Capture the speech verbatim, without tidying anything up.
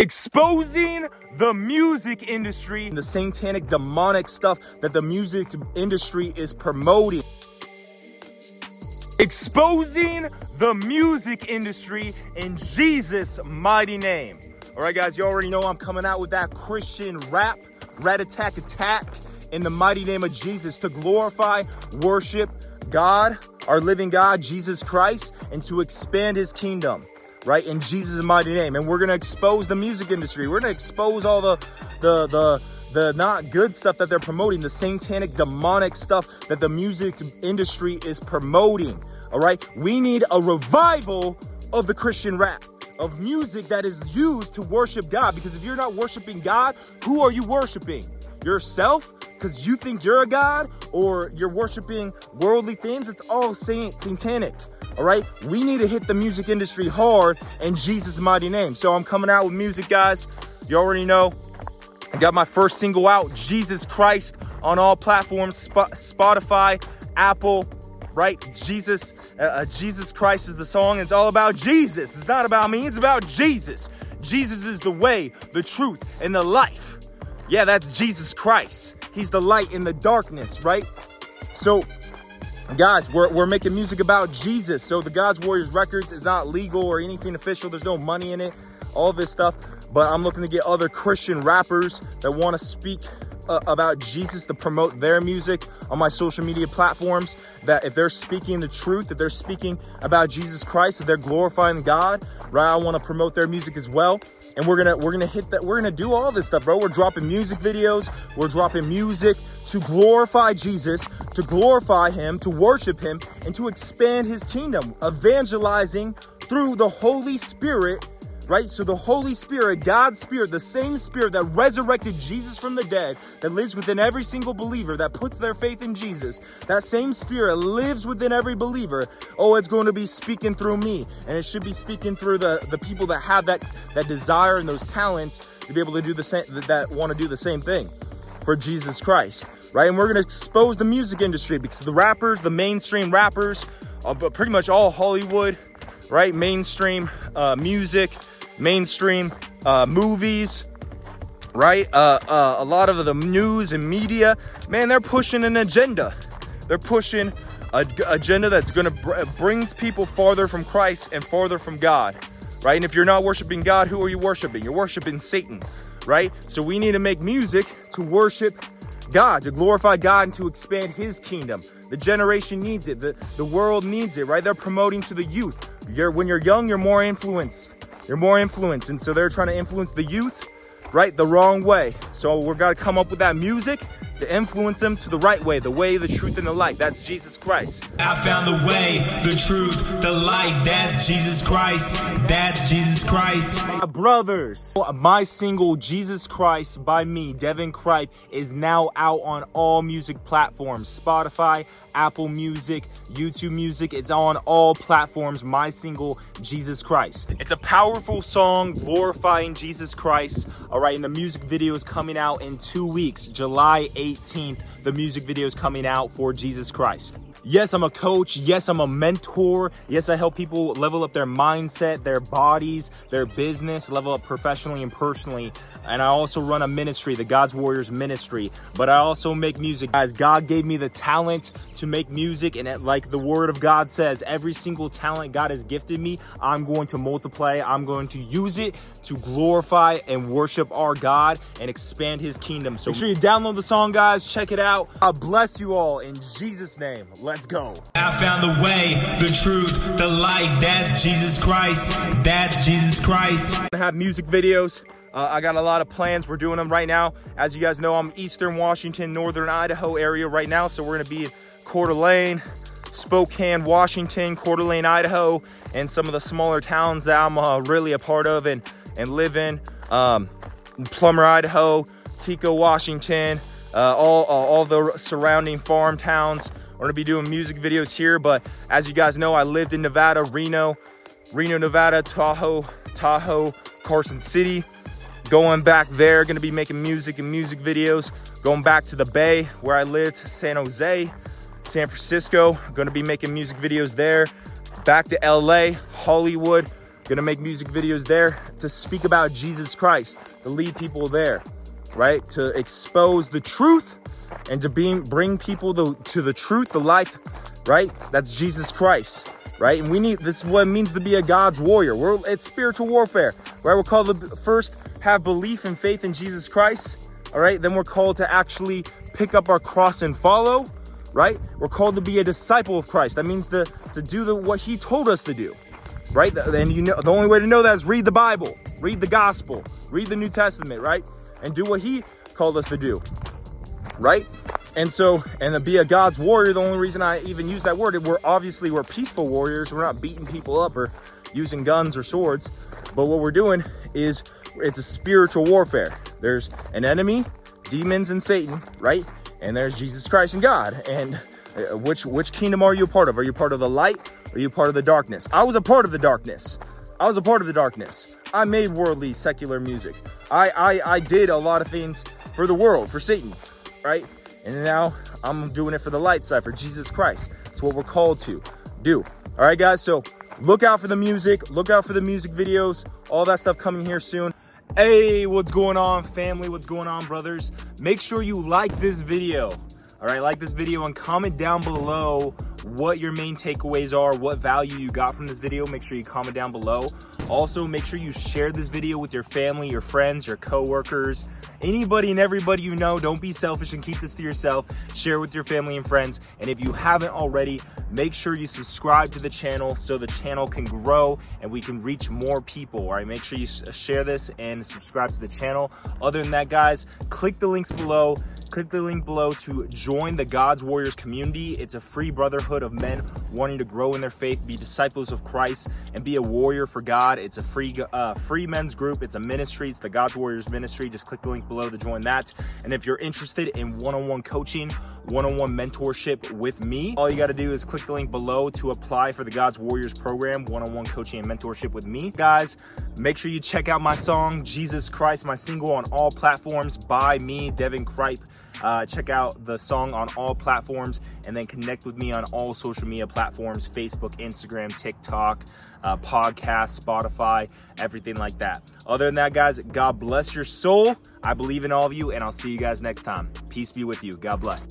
Exposing the music industry, the satanic, demonic stuff that the music industry is promoting. Exposing the music industry in Jesus' mighty name. All right, guys, you already know I'm coming out with that Christian rap, rat attack attack, in the mighty name of Jesus, to glorify, worship God, our living God, Jesus Christ, and to expand his kingdom. Right, in Jesus' mighty name. And we're gonna expose the music industry. We're gonna expose all the the the the not good stuff that they're promoting, the satanic, demonic stuff that the music industry is promoting. All right, we need a revival of the Christian rap, of music that is used to worship God. Because if you're not worshiping God, who are you worshiping? Yourself? Because you think you're a god, or you're worshiping worldly things? It's all satanic. All right, we need to hit the music industry hard in Jesus' mighty name. So I'm coming out with music, guys. You already know. I got my first single out, Jesus Christ, on all platforms, Sp- Spotify, Apple, right? Jesus, uh, uh, Jesus Christ is the song. It's all about Jesus. It's not about me. It's about Jesus. Jesus is the way, the truth, and the life. Yeah, that's Jesus Christ. He's the light in the darkness, right? So, guys, we're, we're making music about Jesus. So the God's Warriors Records is not legal or anything official. There's no money in it, all this stuff. But I'm looking to get other Christian rappers that want to speak uh, about Jesus to promote their music on my social media platforms. That if they're speaking the truth, that they're speaking about Jesus Christ, that they're glorifying God, right? I want to promote their music as well. And we're gonna we're gonna hit that. We're gonna do all this stuff, bro. We're dropping music videos. We're dropping music to glorify Jesus, to glorify him, to worship him, and to expand his kingdom, evangelizing through the Holy Spirit, right? So the Holy Spirit, God's Spirit, the same Spirit that resurrected Jesus from the dead, that lives within every single believer that puts their faith in Jesus, that same Spirit lives within every believer. Oh, it's going to be speaking through me, and it should be speaking through the, the people that have that, that desire and those talents to be able to do the same, that, that want to do the same thing for Jesus Christ, right? And we're going to expose the music industry, because the rappers, the mainstream rappers, uh, but pretty much all Hollywood, right? Mainstream uh, music, mainstream uh, movies, right? Uh, uh, a lot of the news and media, man, they're pushing an agenda. They're pushing an agenda that's going to br- brings people farther from Christ and farther from God, right? And if you're not worshiping God, who are you worshiping? You're worshiping Satan, right? So we need to make music to worship God, to glorify God, and to expand his kingdom. The generation needs it. The, the world needs it, right? They're promoting to the youth. You're, when you're young, you're more influenced. You're more influenced. And so they're trying to influence the youth, right? The wrong way. So we've got to come up with that music to influence them to the right way, the way, the truth, and the light. That's Jesus Christ. I found the way, the truth, the life. That's Jesus Christ. That's Jesus Christ. My brothers, my single, Jesus Christ, by me, Deven Cripe, is now out on all music platforms. Spotify, Apple Music, YouTube Music. It's on all platforms, my single, Jesus Christ. It's a powerful song glorifying Jesus Christ. All right, and the music video is coming out in two weeks, July eighteenth. The music video is coming out for Jesus Christ. Yes, I'm a coach. Yes, I'm a mentor. Yes, I help people level up their mindset, their bodies, their business, level up professionally and personally. And I also run a ministry, the God's Warriors Ministry. But I also make music. Guys, God gave me the talent to make music. And it, like the word of God says, every single talent God has gifted me, I'm going to multiply. I'm going to use it to glorify and worship our God and expand his kingdom. So make sure you download the song, guys. Check it out. I bless you all in Jesus' name. Let's go. I found the way, the truth, the life. That's Jesus Christ. That's Jesus Christ. I have music videos. Uh, I got a lot of plans. We're doing them right now. As you guys know, I'm Eastern Washington, Northern Idaho area right now. So we're going to be in Coeur d'Alene, Spokane, Washington, Coeur d'Alene, Idaho, and some of the smaller towns that I'm uh, really a part of and, and live in. Um, Plummer, Idaho, Tico, Washington, uh, all, uh, all the surrounding farm towns. We're gonna be doing music videos here, but as you guys know, I lived in Nevada, Reno, Reno, Nevada, Tahoe, Tahoe, Carson City. Going back there, gonna be making music and music videos. Going back to the Bay where I lived, San Jose, San Francisco, gonna be making music videos there. Back to L A, Hollywood, Gonna make music videos there to speak about Jesus Christ, to lead people there, right? To expose the truth and to being, bring people the, to the truth, the life, right? That's Jesus Christ, right? And we need, this is what it means to be a God's warrior. We're, it's spiritual warfare, right? We're called to first have belief and faith in Jesus Christ, all right? Then we're called to actually pick up our cross and follow, right? We're called to be a disciple of Christ. That means to, to do the, what he told us to do. Right? And you know, the only way to know that is read the Bible, read the gospel, read the New Testament, right? And do what he called us to do, right? And so, and to be a God's warrior, the only reason I even use that word, we're obviously, we're peaceful warriors. We're not beating people up or using guns or swords. But what we're doing is, it's a spiritual warfare. There's an enemy, demons and Satan, right? And there's Jesus Christ and God. And Which which kingdom are you a part of? Are you part of the light? Or are you part of the darkness? I was a part of the darkness. I was a part of the darkness. I made worldly, secular music. I I, I did a lot of things for the world, for Satan, right? And now I'm doing it for the light side, for Jesus Christ. It's what we're called to do. All right, guys. So look out for the music. Look out for the music videos. All that stuff coming here soon. Hey, what's going on, family? What's going on, brothers? Make sure you like this video. All right, like this video and comment down below what your main takeaways are, what value you got from this video. Make sure you comment down below. Also, make sure you share this video with your family, your friends, your coworkers, anybody and everybody you know. Don't be selfish and keep this to yourself. Share with your family and friends. And if you haven't already, make sure you subscribe to the channel so the channel can grow and we can reach more people. All right, make sure you share this and subscribe to the channel. Other than that, guys, click the links below. Click the link below to join the God's Warriors community. It's a free brotherhood of men wanting to grow in their faith, be disciples of Christ, and be a warrior for God. It's a free uh, free men's group. It's a ministry. It's the God's Warriors Ministry. Just click the link below to join that. And if you're interested in one-on-one coaching, one-on-one mentorship with me, all you got to do is click the link below to apply for the God's Warriors program, one-on-one coaching and mentorship with me. Guys, make sure you check out my song, Jesus Christ, my single on all platforms by me, Deven Cripe. Uh, check out the song on all platforms and then connect with me on all social media platforms, Facebook, Instagram, TikTok, uh, podcast, Spotify, everything like that. Other than that, guys, God bless your soul. I believe in all of you, and I'll see you guys next time. Peace be with you. God bless.